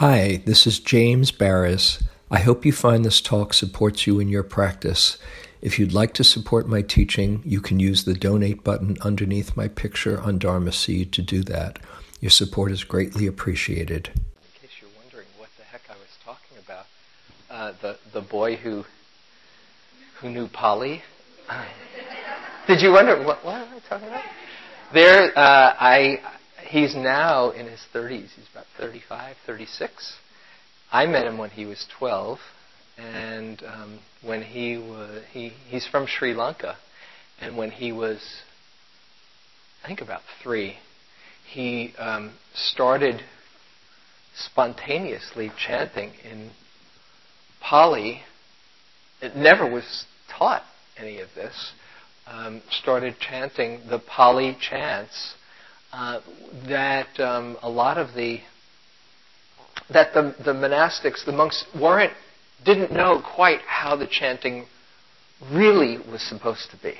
Hi, this is James Baraz. I hope you find this talk supports you in your practice. If you'd like to support my teaching, you can use the donate button underneath my picture on Dharma Seed to do that. Your support is greatly appreciated. In case you're wondering what the heck I was talking about, the boy who knew Pali. Did you wonder what am I talking about? There, he's now in his 30s. He's about 35, 36. I met him when he was 12, and when he was, he's from Sri Lanka, and when he was, I think about 3, he started spontaneously chanting in Pali. It never was taught any of this. Started chanting the Pali chants that the monastics, the monks, didn't know quite how the chanting really was supposed to be.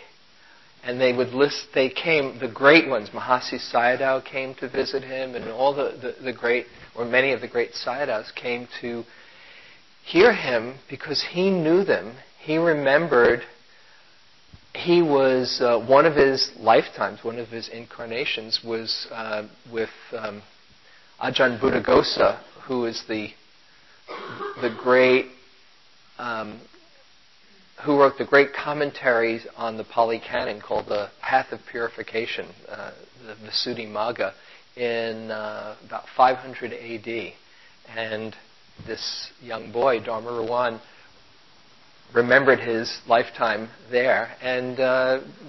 And they would list, they came, the great ones, Mahasi Sayadaw came to visit him, and all the great, or many of the great Sayadaws came to hear him because he knew them. He remembered, he was, one of his lifetimes, one of his incarnations was with Ajahn Buddhaghosa, who is the great, who wrote the great commentaries on the Pali Canon called The Path of Purification, the Visuddhimagga, in about 500 AD. And this young boy, Dharma Ruan, remembered his lifetime there and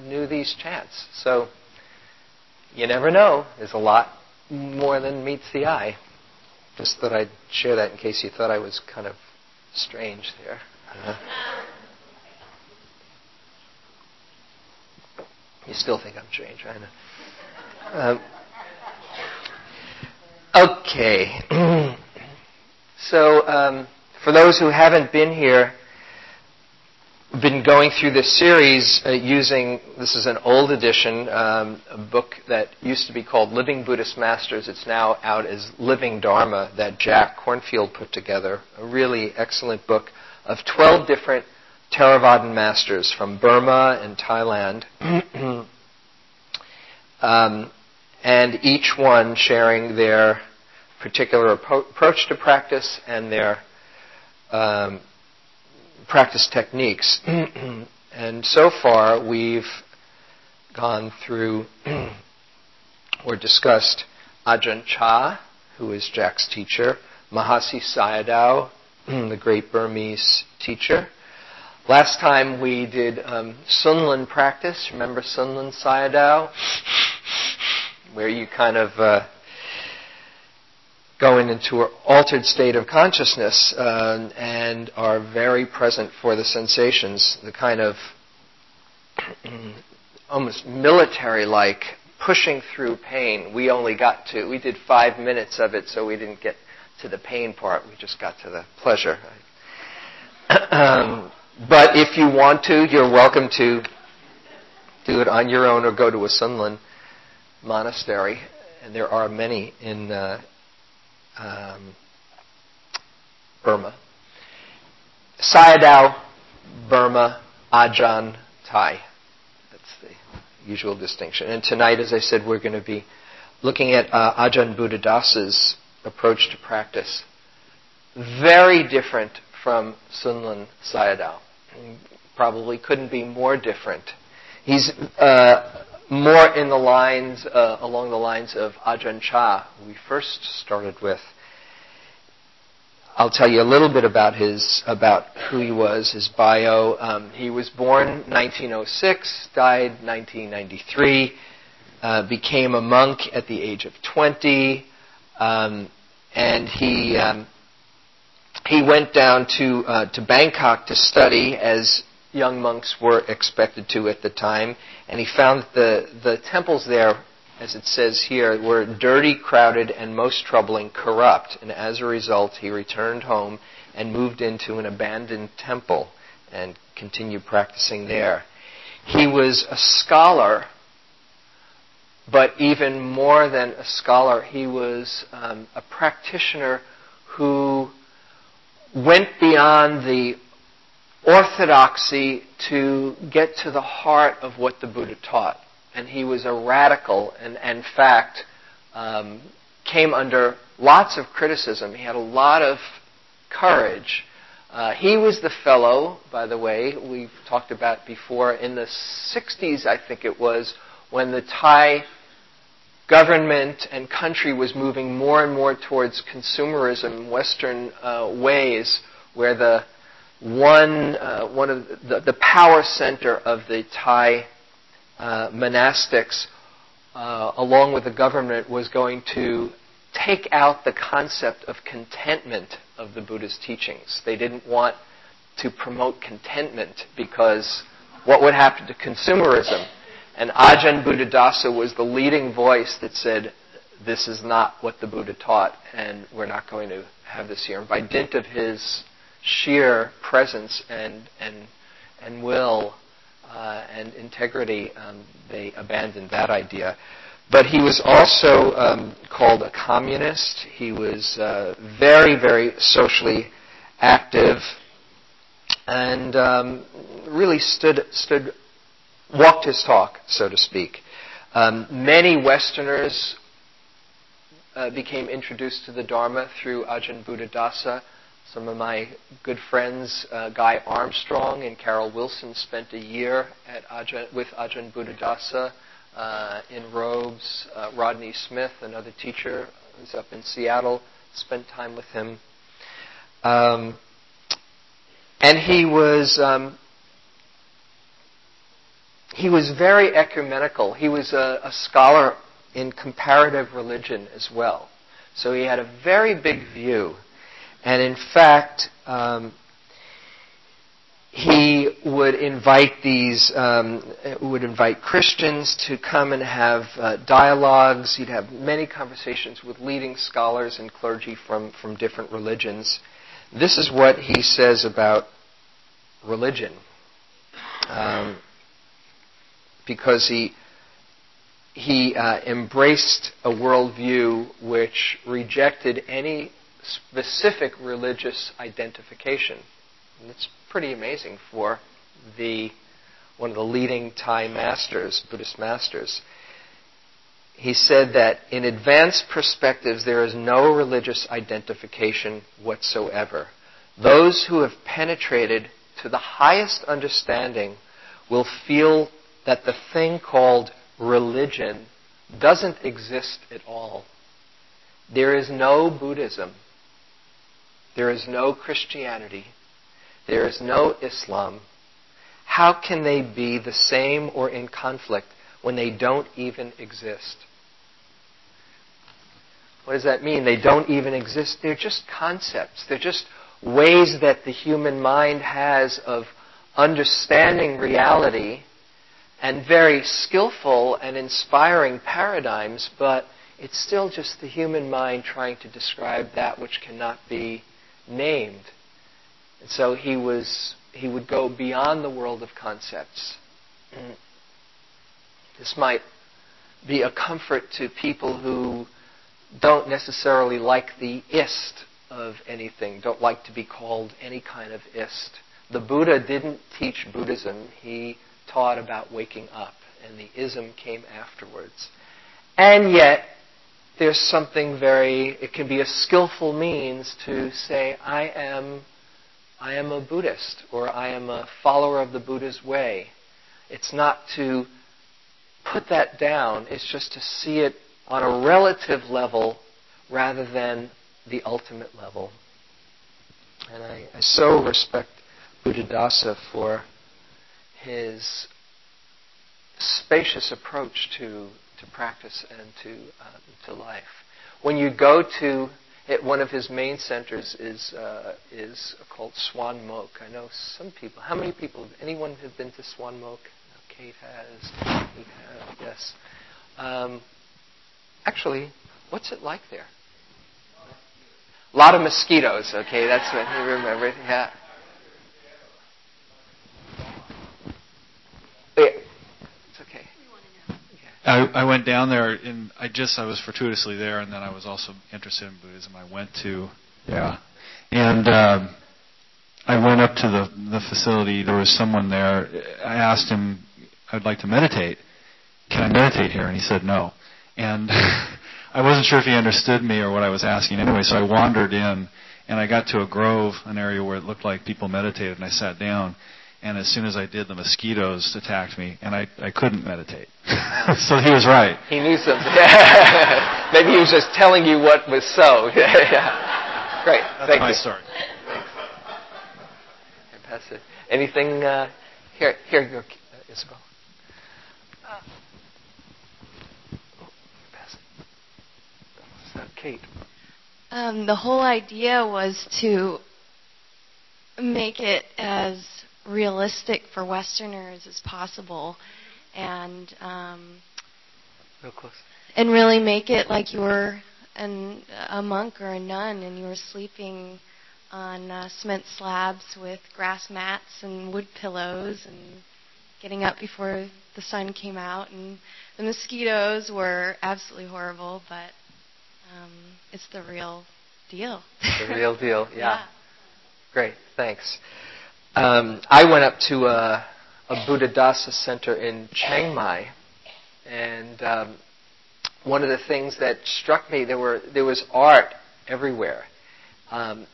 knew these chants. So, you never know. There's a lot more than meets the eye. Just thought I'd share that in case you thought I was kind of strange there. You still think I'm strange, I know. Okay. So, for those who haven't been here, been going through this series using, this is an old edition, a book that used to be called Living Buddhist Masters. It's now out as Living Dharma that Jack Cornfield put together. A really excellent book of 12 different Theravadan masters from Burma and Thailand. And each one sharing their particular approach to practice and their practice techniques. And so far we've gone through or discussed Ajahn Chah, who is Jack's teacher, Mahasi Sayadaw, the great Burmese teacher. Last time we did Sunlun practice. Remember Sunlun Sayadaw? Where you kind of going into an altered state of consciousness and are very present for the sensations, the kind of almost military-like pushing through pain. We did 5 minutes of it, so we didn't get to the pain part. We just got to the pleasure. But if you want to, you're welcome to do it on your own or go to a Sunlun monastery. And there are many in Burma. Sayadaw, Burma, Ajahn, Thai. That's the usual distinction. And tonight, as I said, we're going to be looking at Ajahn Buddhadasa's approach to practice. Very different from Sunlun Sayadaw. Probably couldn't be more different. He's more in the lines, along the lines of Ajahn Chah, who we first started with. I'll tell you a little bit about who he was, his bio. He was born 1906, died 1993, became a monk at the age of 20, and he went down to Bangkok to study, as young monks were expected to at the time, and he found the temples there, as it says here, were dirty, crowded, and most troubling, corrupt. And as a result, he returned home and moved into an abandoned temple and continued practicing there. He was a scholar, but even more than a scholar, he was a practitioner who went beyond the orthodoxy to get to the heart of what the Buddha taught. And he was a radical and, in fact, came under lots of criticism. He had a lot of courage. He was the fellow, by the way, we've talked about before, in the 60s, I think it was, when the Thai government and country was moving more and more towards consumerism, Western ways, where the one of the power center of the Thai monastics, along with the government, was going to take out the concept of contentment of the Buddha's teachings. They didn't want to promote contentment because what would happen to consumerism? And Ajahn Buddhadasa was the leading voice that said, this is not what the Buddha taught, and we're not going to have this here. And by dint of his sheer presence and will and integrity, they abandoned that idea. But he was also called a communist. He was very, very socially active, and really walked his talk, so to speak. Many Westerners became introduced to the Dharma through Ajahn Buddhadasa. Some of my good friends, Guy Armstrong and Carol Wilson, spent a year at with Ajahn Buddhadasa in robes. Rodney Smith, another teacher who's up in Seattle, spent time with him. And he was very ecumenical. He was a scholar in comparative religion as well. So he had a very big view. And in fact, he would invite invite Christians to come and have dialogues. He'd have many conversations with leading scholars and clergy from different religions. This is what he says about religion, because he embraced a worldview which rejected any specific religious identification. And it's pretty amazing for one of the leading Thai masters, Buddhist masters. He said that in advanced perspectives there is no religious identification whatsoever. Those who have penetrated to the highest understanding will feel that the thing called religion doesn't exist at all. There is no Buddhism. There is no Christianity. There is no Islam. How can they be the same or in conflict when they don't even exist? What does that mean? They don't even exist. They're just concepts. They're just ways that the human mind has of understanding reality, and very skillful and inspiring paradigms, but it's still just the human mind trying to describe that which cannot be named. And so he would go beyond the world of concepts. This might be a comfort to people who don't necessarily like the ist of anything, don't like to be called any kind of ist. The Buddha didn't teach Buddhism. He taught about waking up, and the ism came afterwards. And yet, there's something it can be a skillful means to say, I am a Buddhist, or I am a follower of the Buddha's way. It's not to put that down, it's just to see it on a relative level rather than the ultimate level. And I so respect Buddhadasa for his spacious approach to practice and to life. When you go to it, one of his main centers is called Suan Mokkh. I know some people. How many people? Anyone have been to Suan Mokkh? Kate has. We have. Yes. Actually, what's it like there? A lot of mosquitoes. Okay, that's what he remembered. Yeah. I went down there, and I was fortuitously there, and then I was also interested in Buddhism. I went to Yeah. And I went up to the facility. There was someone there. I asked him, I'd like to meditate. Can I meditate here? And he said no. And I wasn't sure if he understood me or what I was asking anyway, so I wandered in. And I got to a grove, an area where it looked like people meditated, and I sat down. And as soon as I did, the mosquitoes attacked me, and I couldn't meditate. So he was right. He knew something. Maybe he was just telling you what was so. Yeah. Great. That's my story. Thanks. Anything? Here, Isabel. Pass it. Kate. The whole idea was to make it as realistic for Westerners as possible, and real close. And really make it like you were a monk or a nun, and you were sleeping on cement slabs with grass mats and wood pillows, and getting up before the sun came out. And the mosquitoes were absolutely horrible, but. It's the real deal. The real deal, yeah. Great, thanks. I went up to a Buddhadasa center in Chiang Mai, and one of the things that struck me, there was art everywhere, and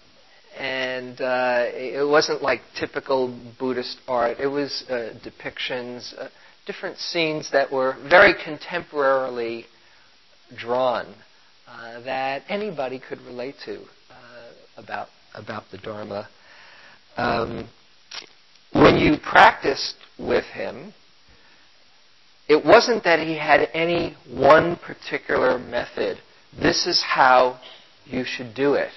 it wasn't like typical Buddhist art. It was depictions, different scenes that were very contemporarily drawn. That anybody could relate to about the Dharma. When you practiced with him, it wasn't that he had any one particular method. This is how you should do it.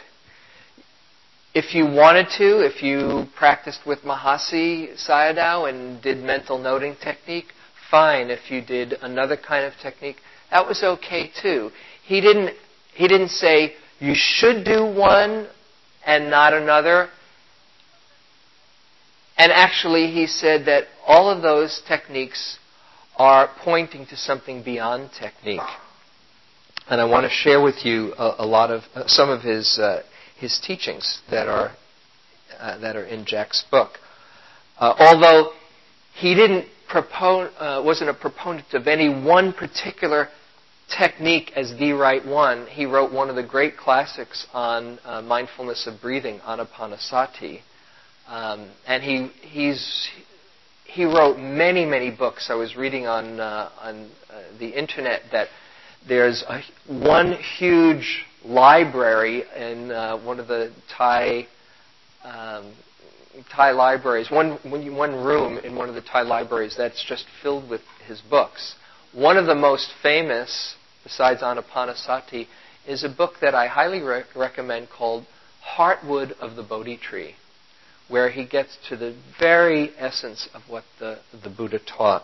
If you wanted to, if you practiced with Mahasi Sayadaw and did mental noting technique, fine. If you did another kind of technique, that was okay too. He didn't say, you should do one and not another. And actually, he said that all of those techniques are pointing to something beyond technique. And I want to share with you a lot of some of his teachings that are in Jack's book. Although he didn't wasn't a proponent of any one particular technique as the right one. He wrote one of the great classics on mindfulness of breathing, Anapanasati, and he wrote many, many books. I was reading on the internet that there's one huge library in one of the Thai libraries, one room in one of the Thai libraries that's just filled with his books. One of the most famous, besides Anapanasati, is a book that I highly recommend called Heartwood of the Bodhi Tree, where he gets to the very essence of what the Buddha taught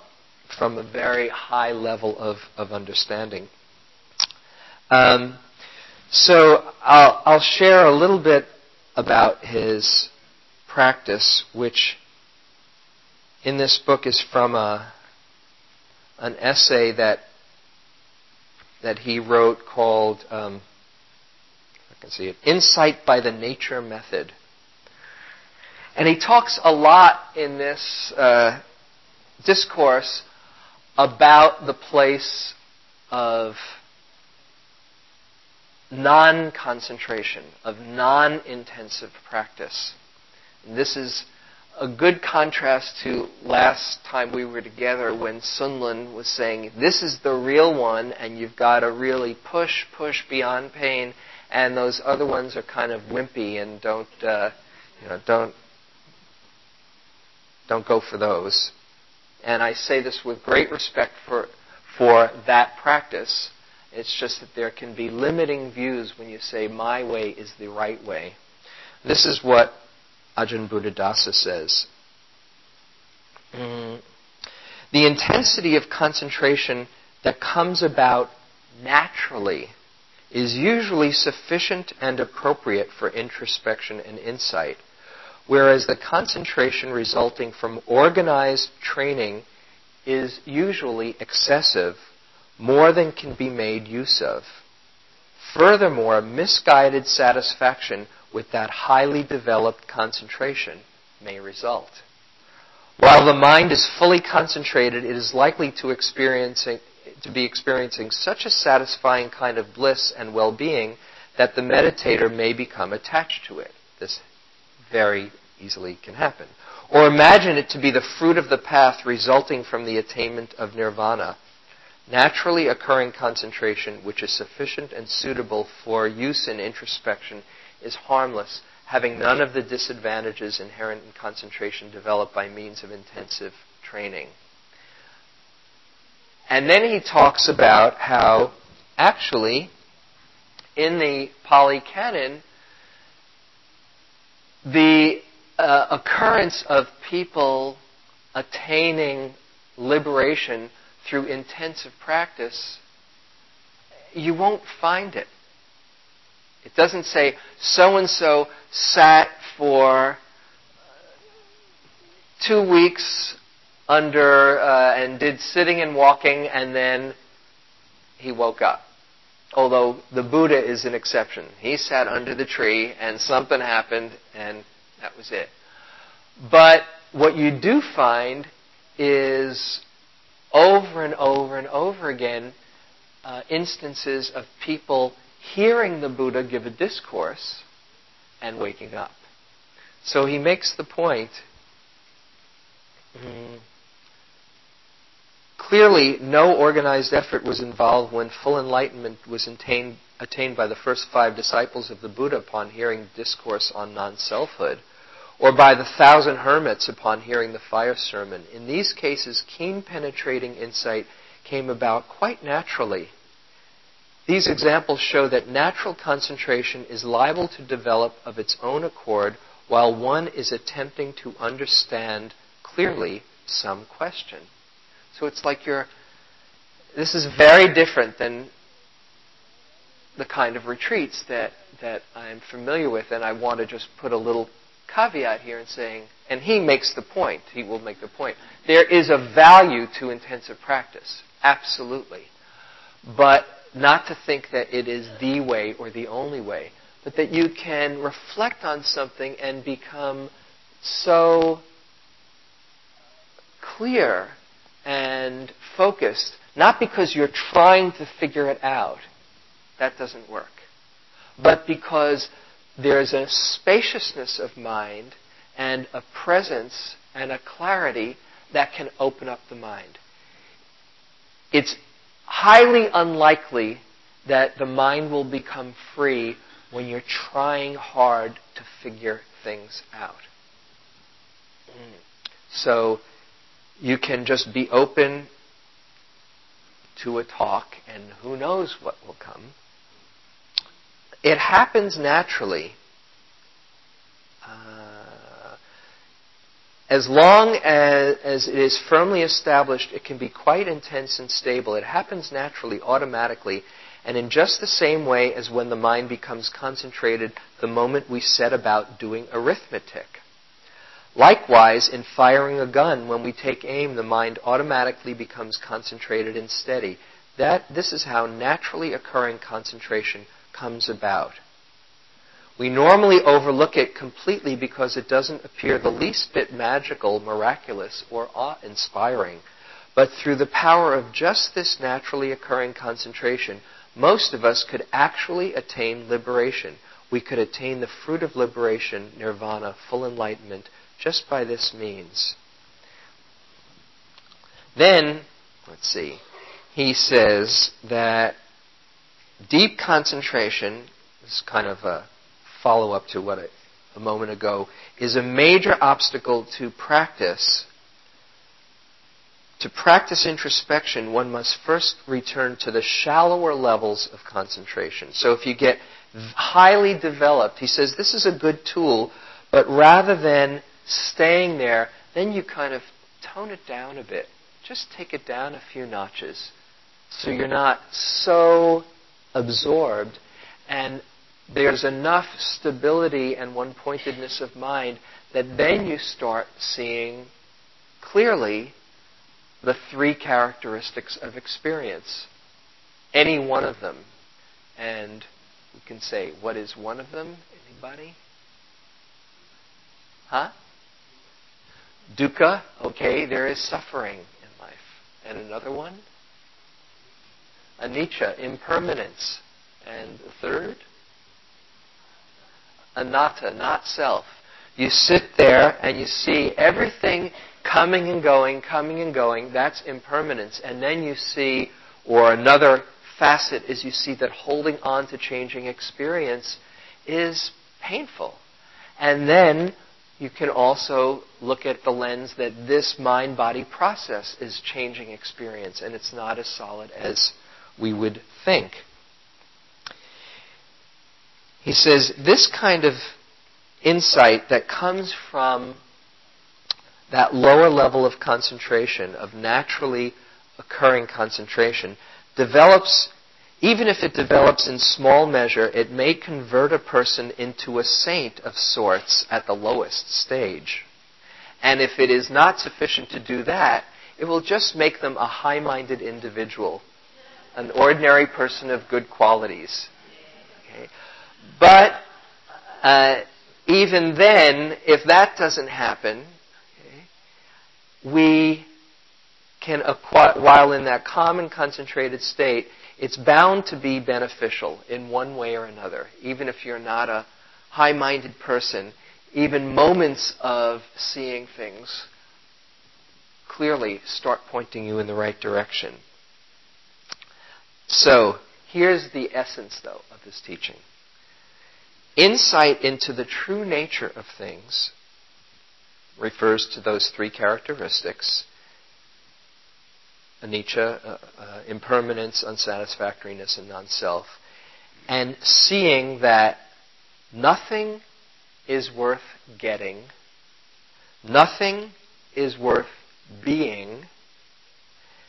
from a very high level of understanding. So I'll share a little bit about his practice, which in this book is from an essay that he wrote called I Can See It: Insight by the Nature Method. And he talks a lot in this discourse about the place of non-concentration, of non-intensive practice. And this is a good contrast to last time we were together when Sunlun was saying, this is the real one, and you've got to really push beyond pain, and those other ones are kind of wimpy and don't go for those. And I say this with great respect for that practice. It's just that there can be limiting views when you say my way is the right way. This is what Ajahn Buddhadasa says, the intensity of concentration that comes about naturally is usually sufficient and appropriate for introspection and insight, whereas the concentration resulting from organized training is usually excessive, more than can be made use of. Furthermore, misguided satisfaction with that highly developed concentration may result. While the mind is fully concentrated, it is likely to be experiencing such a satisfying kind of bliss and well-being that the meditator may become attached to it. This very easily can happen. Or imagine it to be the fruit of the path resulting from the attainment of nirvana, naturally occurring concentration which is sufficient and suitable for use in introspection is harmless, having none of the disadvantages inherent in concentration developed by means of intensive training. And then he talks about how, actually, in the Pali Canon, the occurrence of people attaining liberation through intensive practice, you won't find it. It doesn't say, so-and-so sat for 2 weeks under and did sitting and walking, and then he woke up. Although the Buddha is an exception. He sat under the tree, and something happened, and that was it. But what you do find is over and over and over again instances of people hearing the Buddha give a discourse and waking up. So he makes the point, clearly no organized effort was involved when full enlightenment was attained by the first 5 disciples of the Buddha upon hearing discourse on non-selfhood, or by the 1,000 hermits upon hearing the fire sermon. In these cases, keen penetrating insight came about quite naturally. These examples show that natural concentration is liable to develop of its own accord while one is attempting to understand clearly some question. So it's like this is very different than the kind of retreats that I'm familiar with, and I want to just put a little caveat here in saying, and he will make the point, there is a value to intensive practice, absolutely. But not to think that it is the way or the only way, but that you can reflect on something and become so clear and focused, not because you're trying to figure it out, that doesn't work, but because there's a spaciousness of mind and a presence and a clarity that can open up the mind. It's highly unlikely that the mind will become free when you're trying hard to figure things out. So you can just be open to a talk, and who knows what will come. It happens naturally. As long as it is firmly established, it can be quite intense and stable. It happens naturally, automatically, and in just the same way as when the mind becomes concentrated the moment we set about doing arithmetic. Likewise, in firing a gun, when we take aim, the mind automatically becomes concentrated and steady. This is how naturally occurring concentration comes about. We normally overlook it completely because it doesn't appear the least bit magical, miraculous, or awe-inspiring. But through the power of just this naturally occurring concentration, most of us could actually attain liberation. We could attain the fruit of liberation, nirvana, full enlightenment, just by this means. Then, let's see, he says that deep concentration is kind of a follow-up to what a moment ago, is a major obstacle to practice. To practice introspection, one must first return to the shallower levels of concentration. So if you get highly developed, he says this is a good tool, but rather than staying there, then you kind of tone it down a bit. Just take it down a few notches so you're not so absorbed, and there's enough stability and one-pointedness of mind that then you start seeing clearly the 3 characteristics of experience, any one of them. And we can say, what is one of them? Anybody? Huh? Dukkha. Okay, there is suffering in life. And another one? Anicca, impermanence. And the third? Anatta, not self. You sit there and you see everything coming and going. That's impermanence. And then you see, or another facet is you see that holding on to changing experience is painful. And then you can also look at the lens that this mind-body process is changing experience, and it's not as solid as we would think. He says, this kind of insight that comes from that lower level of concentration, of naturally occurring concentration, develops, even if it develops in small measure, it may convert a person into a saint of sorts at the lowest stage. And if it is not sufficient to do that, it will just make them a high-minded individual, an ordinary person of good qualities. Okay? But even then, if that doesn't happen, okay, we can acquire, while in that calm and concentrated state, it's bound to be beneficial in one way or another. Even if you're not a high-minded person, even moments of seeing things clearly start pointing you in the right direction. So, here's the essence, though, of this teaching. Insight into the true nature of things refers to those three characteristics: anicca, impermanence, unsatisfactoriness, and non-self. And seeing that nothing is worth getting, nothing is worth being,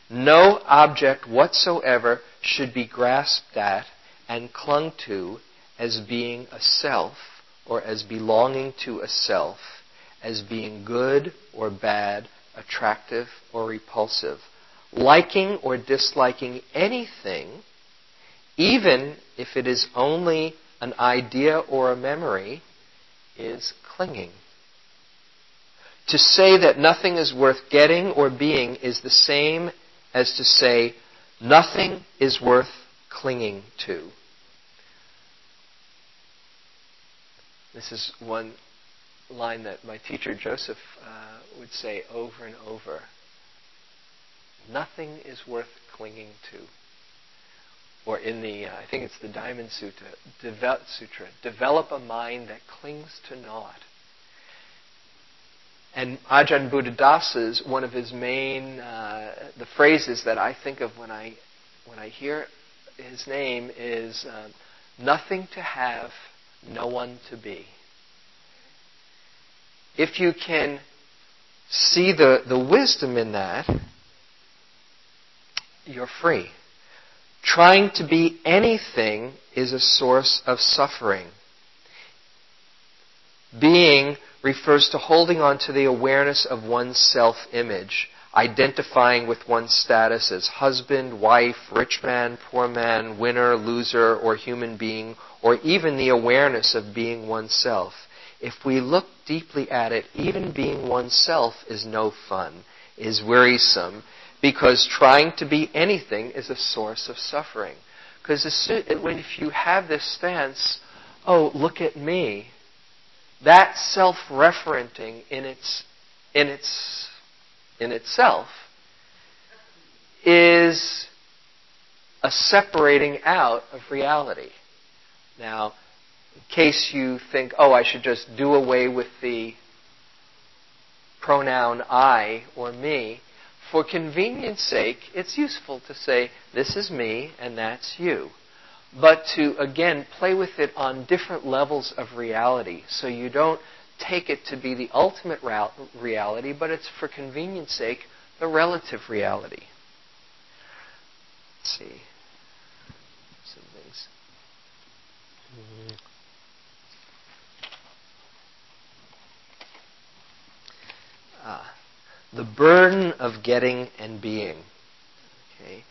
no object whatsoever should be grasped at and clung to as being a self or as belonging to a self, as being good or bad, attractive or repulsive. Liking or disliking anything, even if it is only an idea or a memory, is clinging. To say that nothing is worth getting or being is the same as to say nothing is worth clinging to. This is one line that my teacher Joseph would say over and over. Nothing is worth clinging to. Or in the, I think it's the Diamond Sutra, develop a mind that clings to naught. And Ajahn Buddhadasa's, one of his main, the phrases that I think of when I hear his name is, nothing to have, no one to be. If you can see the wisdom in that, you're free. Trying to be anything is a source of suffering. Being refers to holding on to the awareness of one's self-image, identifying with one's status as husband, wife, rich man, poor man, winner, loser, or human being, or even the awareness of being oneself. If we look deeply at it, even being oneself is no fun, is wearisome, because trying to be anything is a source of suffering. Because if you have this stance, oh, look at me, that self-referenting in itself is a separating out of reality. Now, in case you think, oh, I should just do away with the pronoun I or me, for convenience sake, it's useful to say, this is me and that's you. But to, again, play with it on different levels of reality. So you don't take it to be the ultimate reality, but it's, for convenience sake, the relative reality. Let's see. Some things. The burden of getting and being. Okay.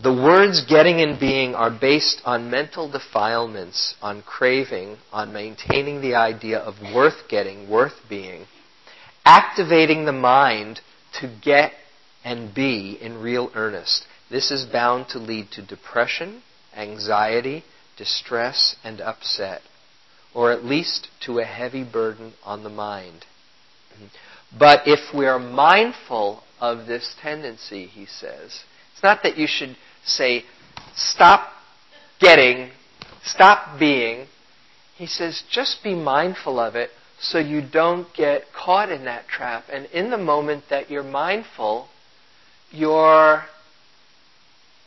The words getting and being are based on mental defilements, on craving, on maintaining the idea of worth getting, worth being, activating the mind to get and be in real earnest. This is bound to lead to depression, anxiety, distress, and upset, or at least to a heavy burden on the mind. But if we are mindful of this tendency, he says, it's not that you should say, stop getting, stop being. He says, just be mindful of it so you don't get caught in that trap. And in the moment that you're mindful, you're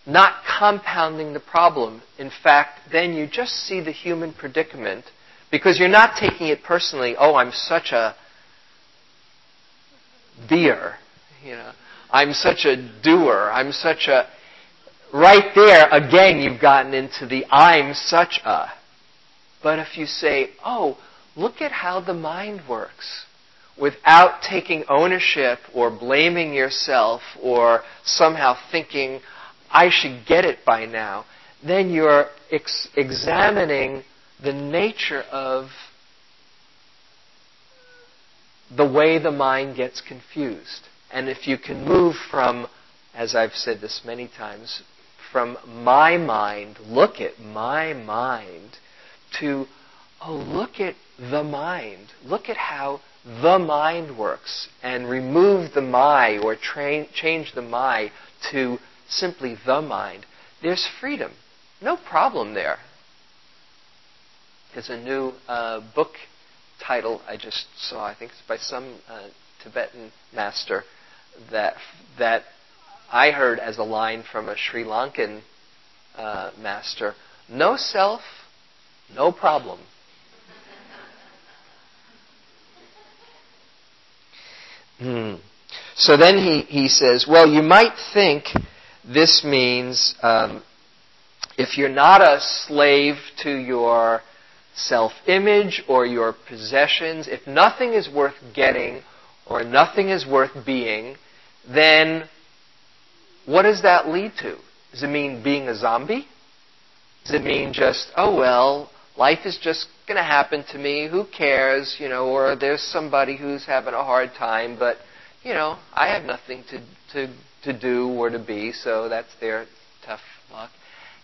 not compounding the problem. In fact, then you just see the human predicament because you're not taking it personally. Oh, I'm such a beer, you know. I'm such a doer. I'm such a... Right there, again, you've gotten into the I'm such a. But if you say, oh, look at how the mind works, without taking ownership or blaming yourself or somehow thinking, I should get it by now, then you're examining the nature of the way the mind gets confused. And if you can move from, as I've said this many times, from my mind, look at my mind, to, oh, look at the mind. Look at how the mind works, and remove the my or change the my to simply the mind. There's freedom. No problem there. There's a new book title I just saw. I think it's by some Tibetan master. That I heard as a line from a Sri Lankan master, no self, no problem. So then he says, well, you might think this means if you're not a slave to your self-image or your possessions, if nothing is worth getting or nothing is worth being, then what does that lead to? Does it mean being a zombie? Does it mean just, oh, well, life is just going to happen to me, who cares, you know, or there's somebody who's having a hard time, but, you know, I have nothing to do or to be, so that's their tough luck.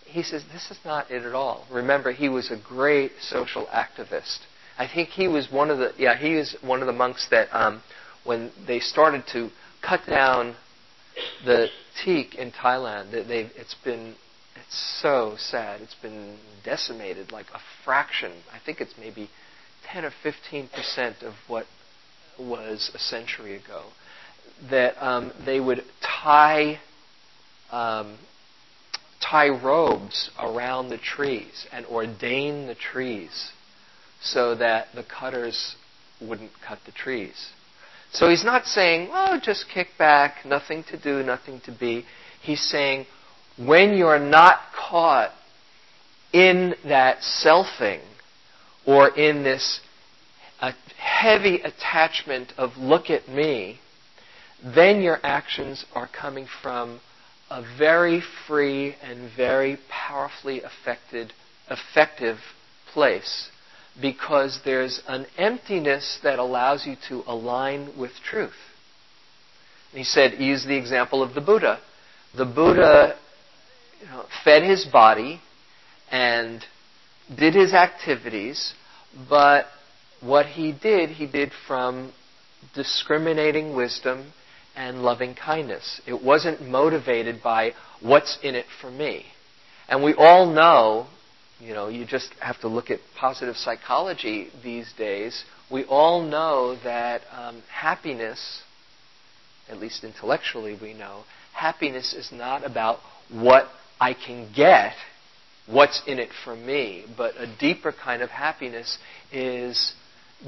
He says, this is not it at all. Remember, he was a great social activist. I think he was one of the, he was one of the monks that when they started to cut down the teak in Thailand, it's so sad. It's been decimated like a fraction. I think it's maybe 10 or 15% of what was a century ago. That they would tie robes around the trees and ordain the trees so that the cutters wouldn't cut the trees. So he's not saying, oh, just kick back, nothing to do, nothing to be. He's saying, when you're not caught in that selfing or in this heavy attachment of look at me, then your actions are coming from a very free and very powerfully effective place. Because there's an emptiness that allows you to align with truth. And he said, use the example of the Buddha. The Buddha, you know, fed his body and did his activities, but what he did from discriminating wisdom and loving kindness. It wasn't motivated by what's in it for me. And we all know, you know, you just have to look at positive psychology these days. We all know that happiness, at least intellectually we know, happiness is not about what I can get, what's in it for me, but a deeper kind of happiness is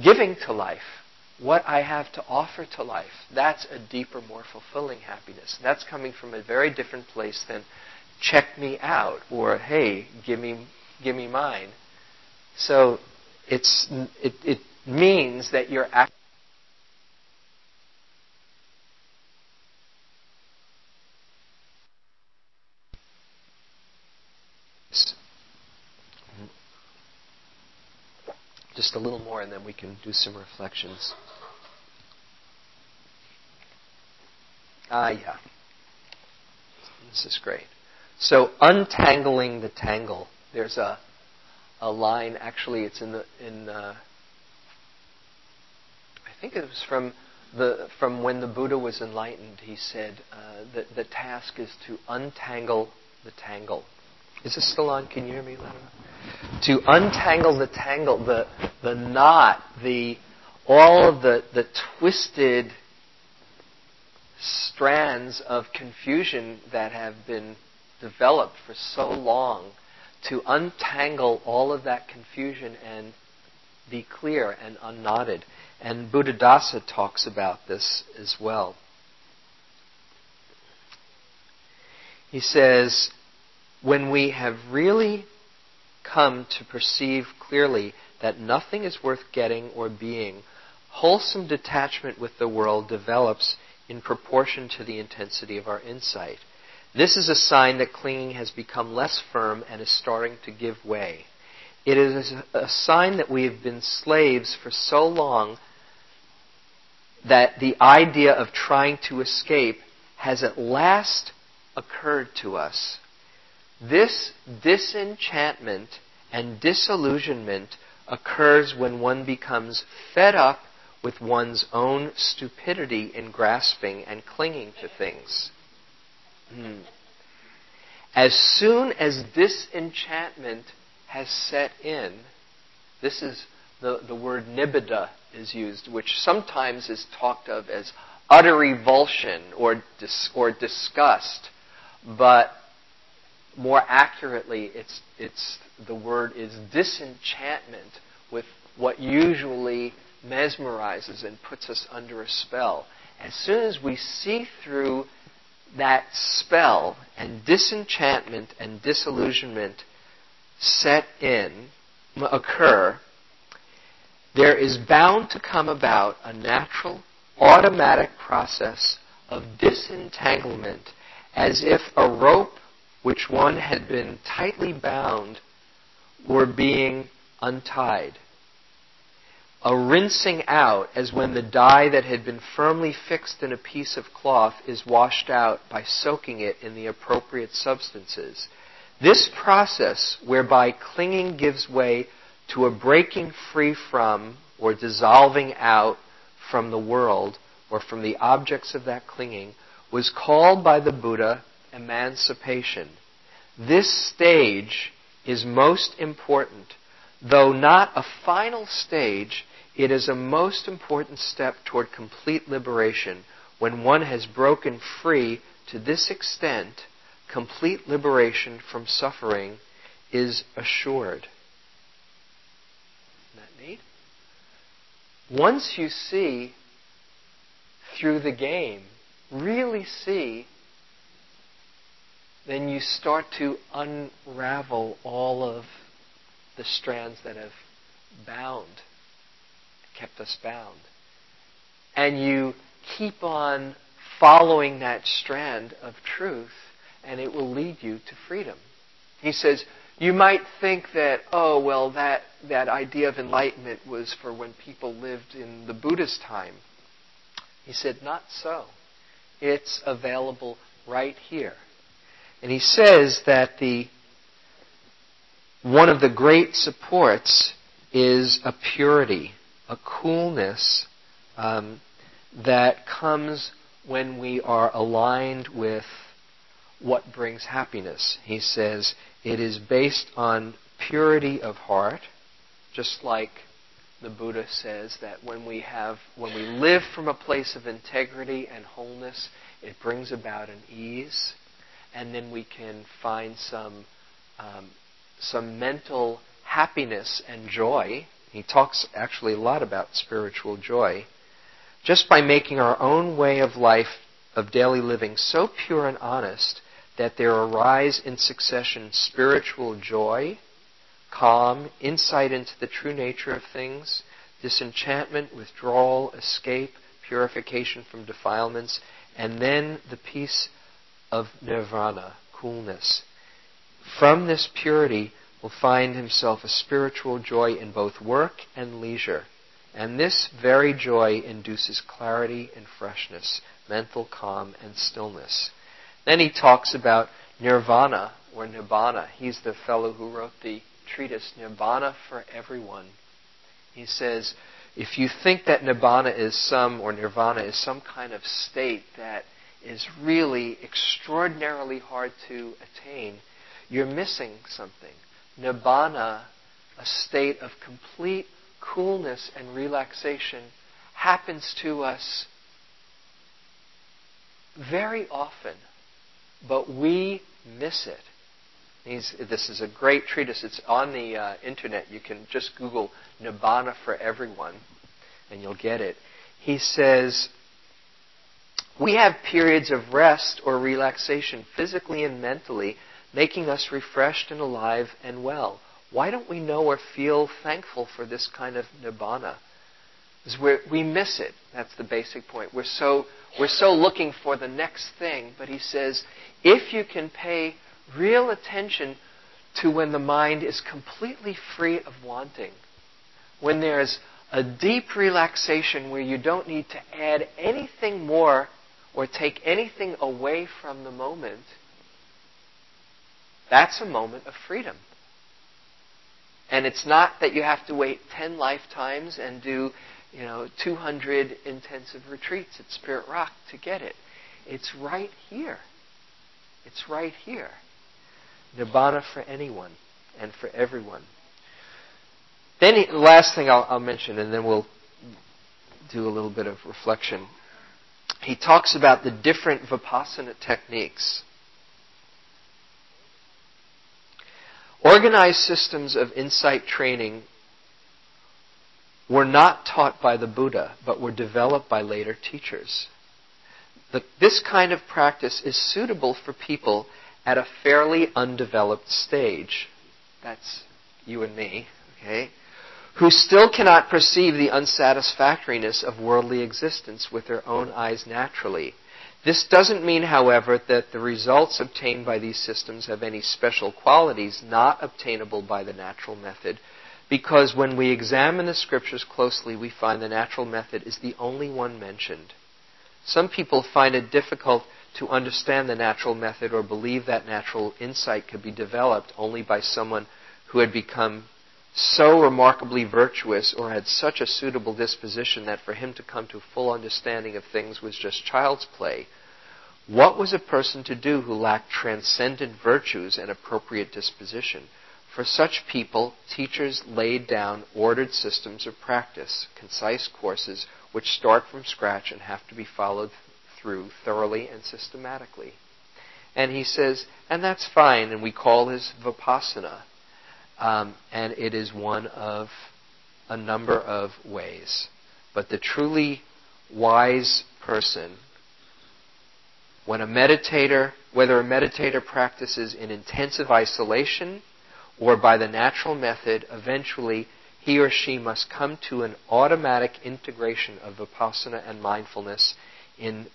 giving to life, what I have to offer to life. That's a deeper, more fulfilling happiness. That's coming from a very different place than check me out or, hey, give me mine. So it means that you're acting just a little more, and then we can do some reflections. Yeah. This is great. So, untangling the tangle. There's a line, actually, it's I think it was from when the Buddha was enlightened. He said that the task is to untangle the tangle. Is this still on? Can you hear me, Lana? To untangle the tangle, the knot, all of the twisted strands of confusion that have been developed for so long, to untangle all of that confusion and be clear and unknotted. And Buddhadasa talks about this as well. He says, when we have really come to perceive clearly that nothing is worth getting or being, wholesome detachment with the world develops in proportion to the intensity of our insight. This is a sign that clinging has become less firm and is starting to give way. It is a sign that we have been slaves for so long that the idea of trying to escape has at last occurred to us. This disenchantment and disillusionment occurs when one becomes fed up with one's own stupidity in grasping and clinging to things. As soon as disenchantment has set in, this is the word nibbida is used, which sometimes is talked of as utter revulsion or disgust, but more accurately, it's the word is disenchantment with what usually mesmerizes and puts us under a spell. As soon as we see through that spell and disenchantment and disillusionment occur, there is bound to come about a natural, automatic process of disentanglement, as if a rope which one had been tightly bound were being untied. A rinsing out, as when the dye that had been firmly fixed in a piece of cloth is washed out by soaking it in the appropriate substances. This process, whereby clinging gives way to a breaking free from or dissolving out from the world or from the objects of that clinging, was called by the Buddha emancipation. This stage is most important. Though not a final stage, it is a most important step toward complete liberation. When one has broken free to this extent, complete liberation from suffering is assured. Isn't that neat? Once you see through the game, really see, then you start to unravel all of the strands that have kept us bound. And you keep on following that strand of truth, and it will lead you to freedom. He says, you might think that, oh, well, that idea of enlightenment was for when people lived in the Buddha's time. He said, not so. It's available right here. And he says that one of the great supports is a purity, a coolness that comes when we are aligned with what brings happiness. He says it is based on purity of heart, just like the Buddha says that when we live from a place of integrity and wholeness, it brings about an ease, and then we can find some mental happiness and joy. He talks actually a lot about spiritual joy. Just by making our own way of life, of daily living, so pure and honest that there arise in succession spiritual joy, calm, insight into the true nature of things, disenchantment, withdrawal, escape, purification from defilements, and then the peace of nirvana, coolness. From this purity, will find himself a spiritual joy in both work and leisure. And this very joy induces clarity and freshness, mental calm and stillness. Then he talks about nirvana or nibbana. He's the fellow who wrote the treatise Nibbana for Everyone. He says, if you think that nibbana is nirvana is some kind of state that is really extraordinarily hard to attain, you're missing something. Nibbana, a state of complete coolness and relaxation, happens to us very often, but we miss it. This is a great treatise. It's on the internet. You can just Google Nibbana for Everyone, and you'll get it. He says, we have periods of rest or relaxation, physically and mentally, making us refreshed and alive and well. Why don't we know or feel thankful for this kind of nibbana? Because we miss it. That's the basic point. We're so looking for the next thing. But he says, if you can pay real attention to when the mind is completely free of wanting, when there's a deep relaxation where you don't need to add anything more or take anything away from the moment, that's a moment of freedom. And it's not that you have to wait 10 lifetimes and do, 200 intensive retreats at Spirit Rock to get it. It's right here. It's right here. Nibbana for anyone and for everyone. Then the last thing I'll mention, and then we'll do a little bit of reflection. He talks about the different vipassana techniques. Organized systems of insight training were not taught by the Buddha, but were developed by later teachers. This kind of practice is suitable for people at a fairly undeveloped stage. That's you and me, okay? Who still cannot perceive the unsatisfactoriness of worldly existence with their own eyes naturally. This doesn't mean, however, that the results obtained by these systems have any special qualities not obtainable by the natural method, because when we examine the scriptures closely, we find the natural method is the only one mentioned. Some people find it difficult to understand the natural method or believe that natural insight could be developed only by someone who had become so remarkably virtuous or had such a suitable disposition that for him to come to full understanding of things was just child's play. What was a person to do who lacked transcendent virtues and appropriate disposition? For such people, teachers laid down ordered systems of practice, concise courses which start from scratch and have to be followed through thoroughly and systematically. And he says, and that's fine, and we call this vipassana. And it is one of a number of ways. But the truly wise person, whether a meditator practices in intensive isolation or by the natural method, eventually he or she must come to an automatic integration of vipassana and mindfulness in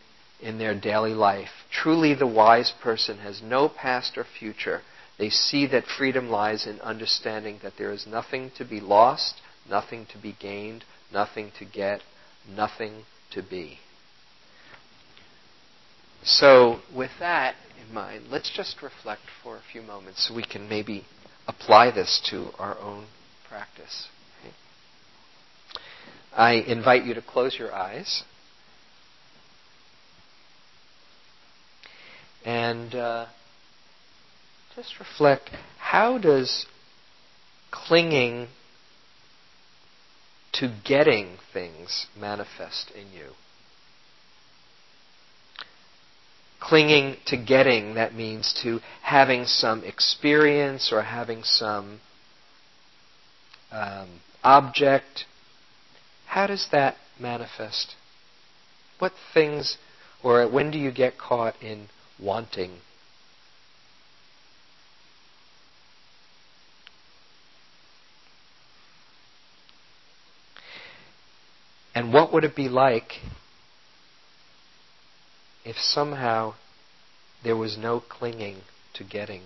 their daily life. Truly the wise person has no past or future. They see that freedom lies in understanding that there is nothing to be lost, nothing to be gained, nothing to get, nothing to be. So with that in mind, let's just reflect for a few moments so we can maybe apply this to our own practice. Okay? I invite you to close your eyes. And just reflect, how does clinging to getting things manifest in you? Clinging to getting, that means to having some experience or having some object. How does that manifest? What things, or when do you get caught in wanting? And what would it be like if somehow there was no clinging to getting?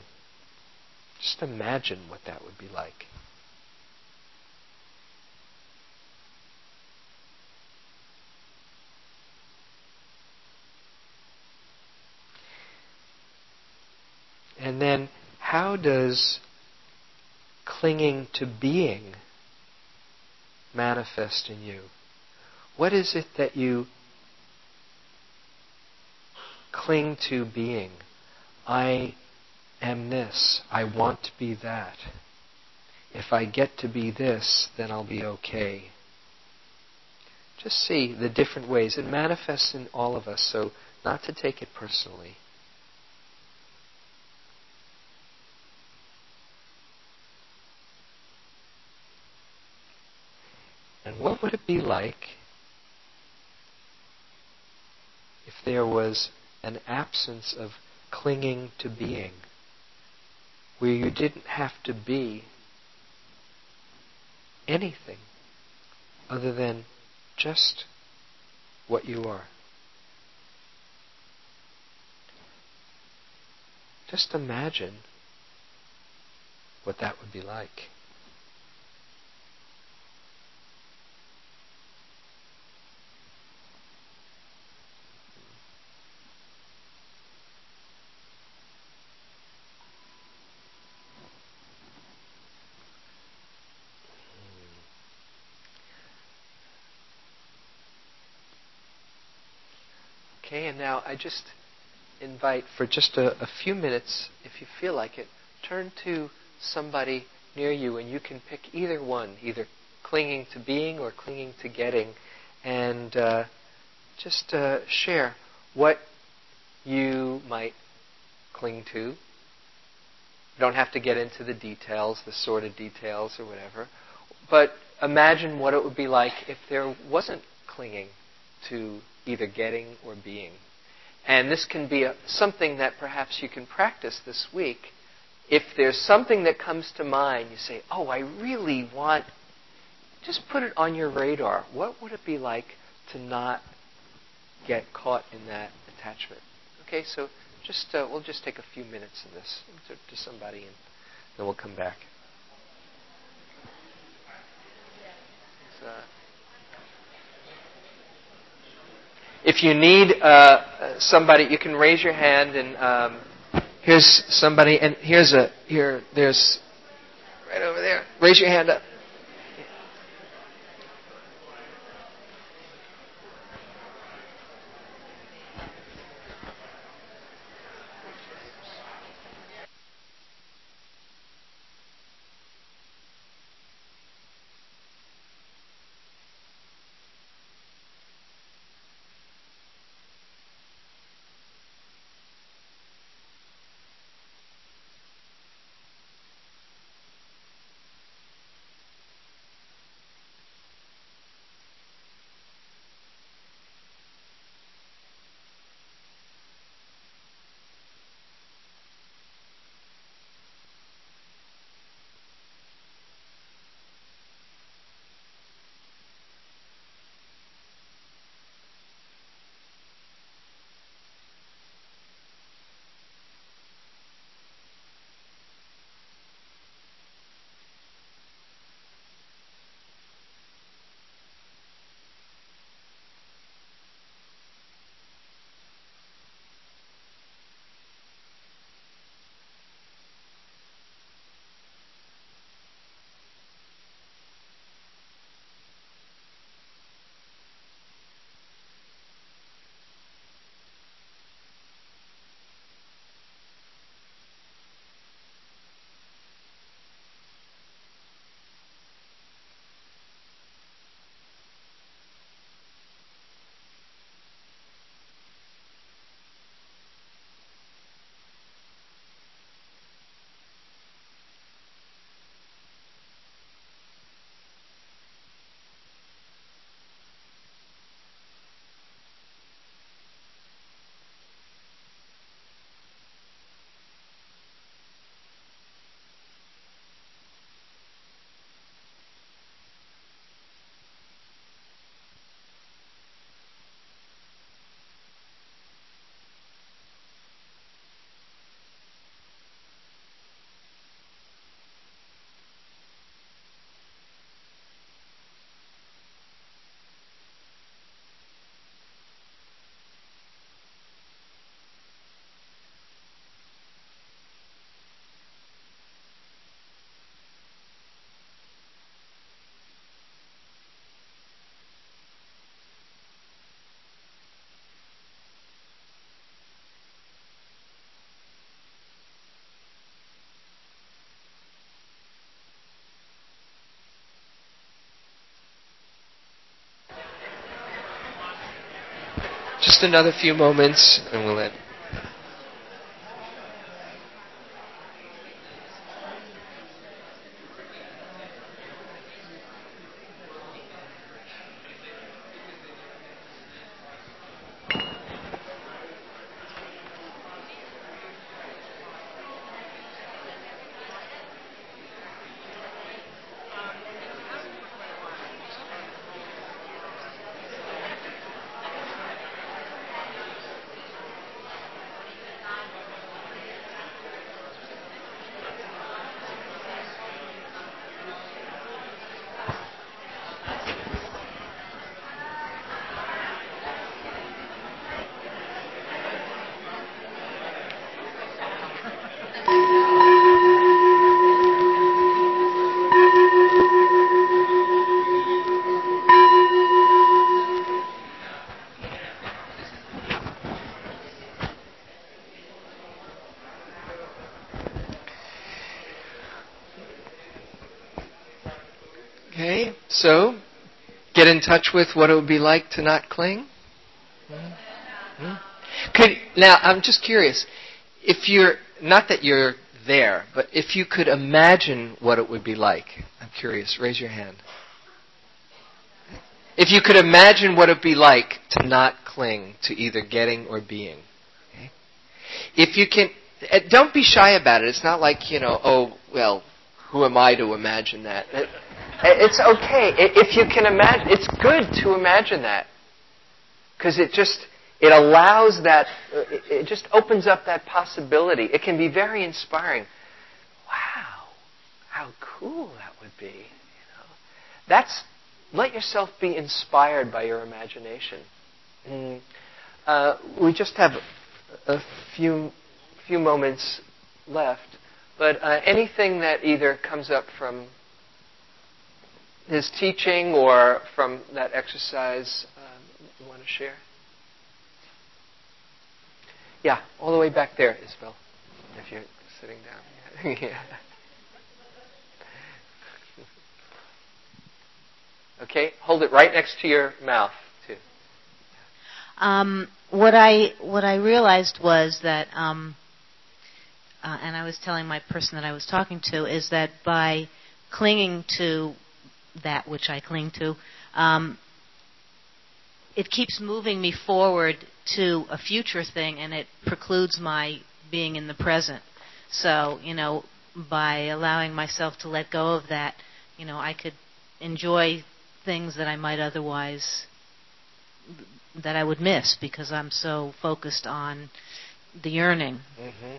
Just imagine what that would be like. And then, how does clinging to being manifest in you? What is it that you cling to being? I am this. I want to be that. If I get to be this, then I'll be okay. Just see the different ways. It manifests in all of us, so not to take it personally. And what would it be like if there was an absence of clinging to being, where you didn't have to be anything other than just what you are? Just imagine what that would be like. Now, I just invite for just a few minutes, if you feel like it, turn to somebody near you, and you can pick either one, either clinging to being or clinging to getting, and just share what you might cling to. You don't have to get into the details, the sordid details or whatever, but imagine what it would be like if there wasn't clinging to either getting or being. And this can be something that perhaps you can practice this week. If there's something that comes to mind, you say, oh, I really want, just put it on your radar. What would it be like to not get caught in that attachment? Okay, so just we'll just take a few minutes in this to somebody, and then we'll come back. If you need somebody, you can raise your hand, and here's somebody, and there's right over there. Raise your hand up. Just another few moments and we'll end. So, get in touch with what it would be like to not cling. Now, I'm just curious. If you're, not that you're there, but if you could imagine what it would be like. I'm curious. Raise your hand. If you could imagine what it would be like to not cling to either getting or being. Okay? If you can, don't be shy about it. It's not like, who am I to imagine that? It's okay. If you can imagine, it's good to imagine that. Because it allows that, it just opens up that possibility. It can be very inspiring. Wow, how cool that would be. Let yourself be inspired by your imagination. We just have a few moments left. But anything that either comes up from his teaching or from that exercise you want to share? Yeah, all the way back there, Isabel, if you're sitting down. Yeah. Okay, hold it right next to your mouth, too. What I realized was that... and I was telling my person that I was talking to, is that by clinging to that which I cling to, it keeps moving me forward to a future thing, and it precludes my being in the present. So, by allowing myself to let go of that, I could enjoy things that I might otherwise, that I would miss, because I'm so focused on the yearning. Mm-hmm.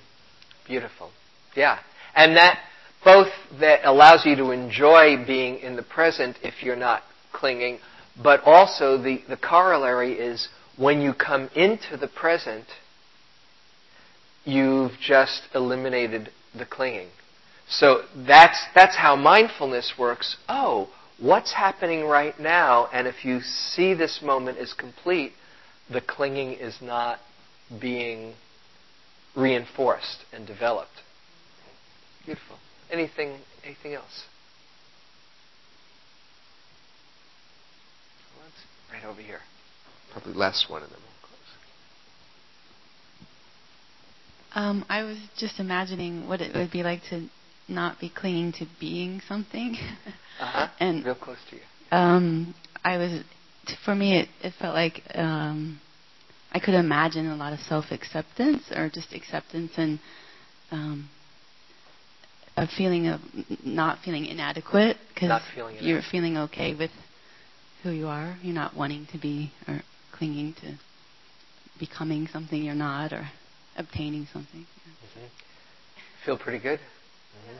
Beautiful. Yeah. And that allows you to enjoy being in the present if you're not clinging, but also the corollary is when you come into the present, you've just eliminated the clinging. So that's how mindfulness works. Oh, what's happening right now? And if you see this moment as complete, the clinging is not being reinforced and developed. Beautiful. Anything else? Right over here. Probably last one and then we'll close. I was just imagining what it would be like to not be clinging to being something. And real close to you. For me, it felt like... I could imagine a lot of self-acceptance, or just acceptance and a feeling of not feeling inadequate, because you're feeling okay with who you are. You're not wanting to be or clinging to becoming something you're not or obtaining something. Yeah. Mm-hmm. Feel pretty good? Mm-hmm.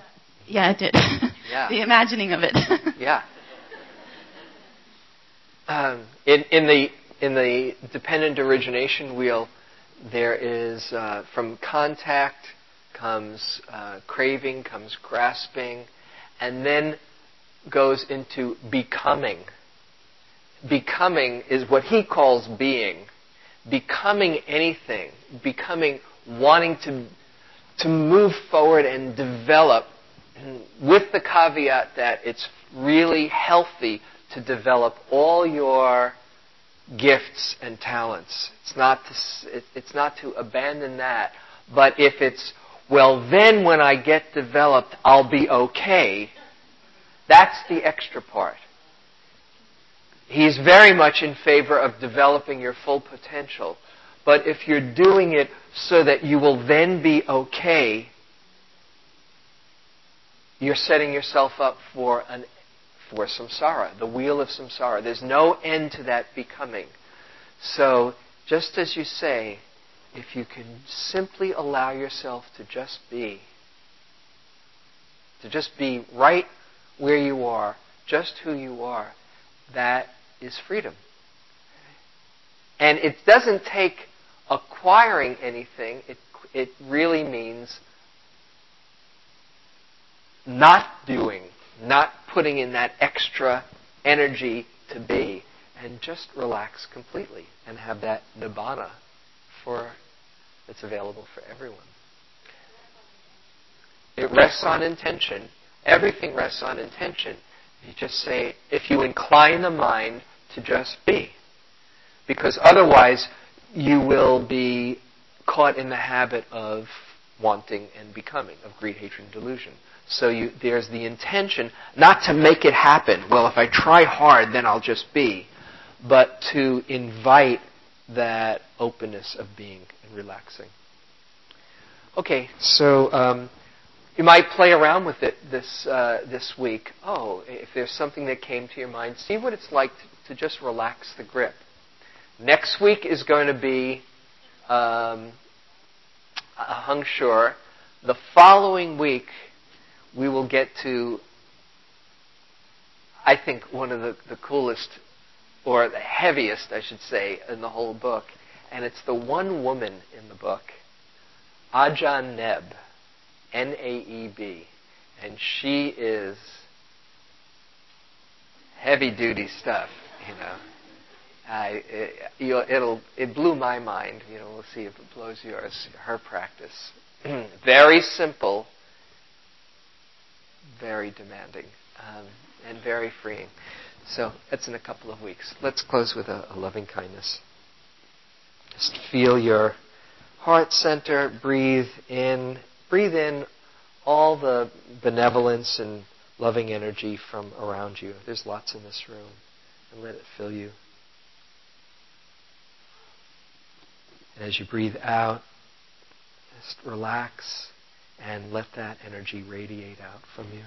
Yeah, it did. Yeah. The imagining of it. Yeah. In the dependent origination wheel, there is, from contact comes craving, comes grasping, and then goes into becoming. Becoming is what he calls being. Becoming anything, becoming, wanting to move forward and develop, with the caveat that it's really healthy to develop all your gifts and talents. It's not to abandon that. But if it's, well, then when I get developed, I'll be okay, that's the extra part. He's very much in favor of developing your full potential. But if you're doing it so that you will then be okay, you're setting yourself up for samsara, the wheel of samsara. There's no end to that becoming. So, just as you say, if you can simply allow yourself to just be right where you are, just who you are, that is freedom. And it doesn't take acquiring anything. It really means not doing, not putting in that extra energy to be, and just relax completely and have that nibbana that's available for everyone. It rests on intention. Everything rests on intention. You just say, if you incline the mind to just be, because otherwise you will be caught in the habit of wanting and becoming, of greed, hatred, and delusion. So there's the intention not to make it happen. Well, if I try hard, then I'll just be. But to invite that openness of being and relaxing. Okay, so you might play around with it this week. Oh, if there's something that came to your mind, see what it's like to just relax the grip. Next week is going to be Hung Shur. The following week, we will get to, I think, one of the coolest, or the heaviest, I should say, in the whole book. And it's the one woman in the book, Ajahn Neb, N-A-E-B. And she is heavy-duty stuff, you know. It blew my mind. You know, we'll see if it blows yours. Her practice, very simple, very demanding, and very freeing. So that's in a couple of weeks. Let's close with a loving kindness. Just feel your heart center. Breathe in all the benevolence and loving energy from around you. There's lots in this room, and let it fill you. And as you breathe out, just relax and let that energy radiate out from you.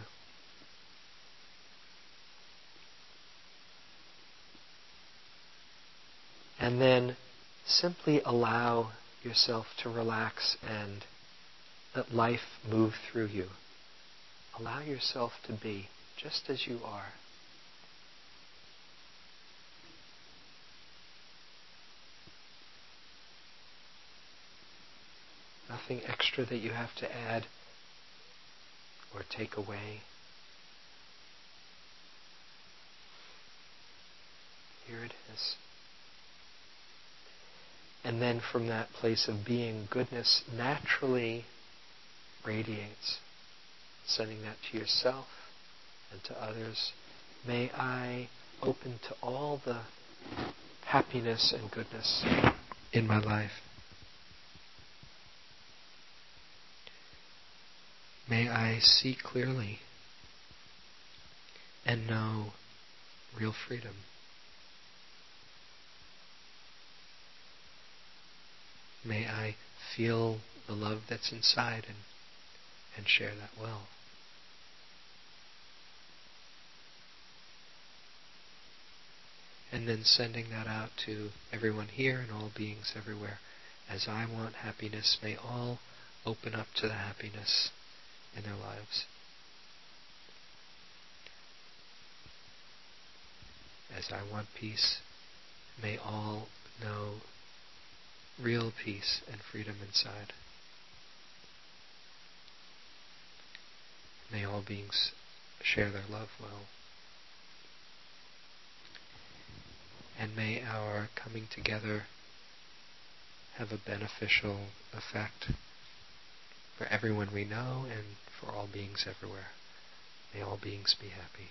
And then simply allow yourself to relax and let life move through you. Allow yourself to be just as you are. Nothing extra that you have to add or take away. Here it is. And then from that place of being, goodness naturally radiates, sending that to yourself and to others. May I open to all the happiness and goodness in my life. May I see clearly and know real freedom. May I feel the love that's inside and share that well. And then sending that out to everyone here and all beings everywhere. As I want happiness, may all open up to the happiness in their lives. As I want peace, may all know real peace and freedom inside. May all beings share their love well. And may our coming together have a beneficial effect for everyone we know and for all beings everywhere. May all beings be happy.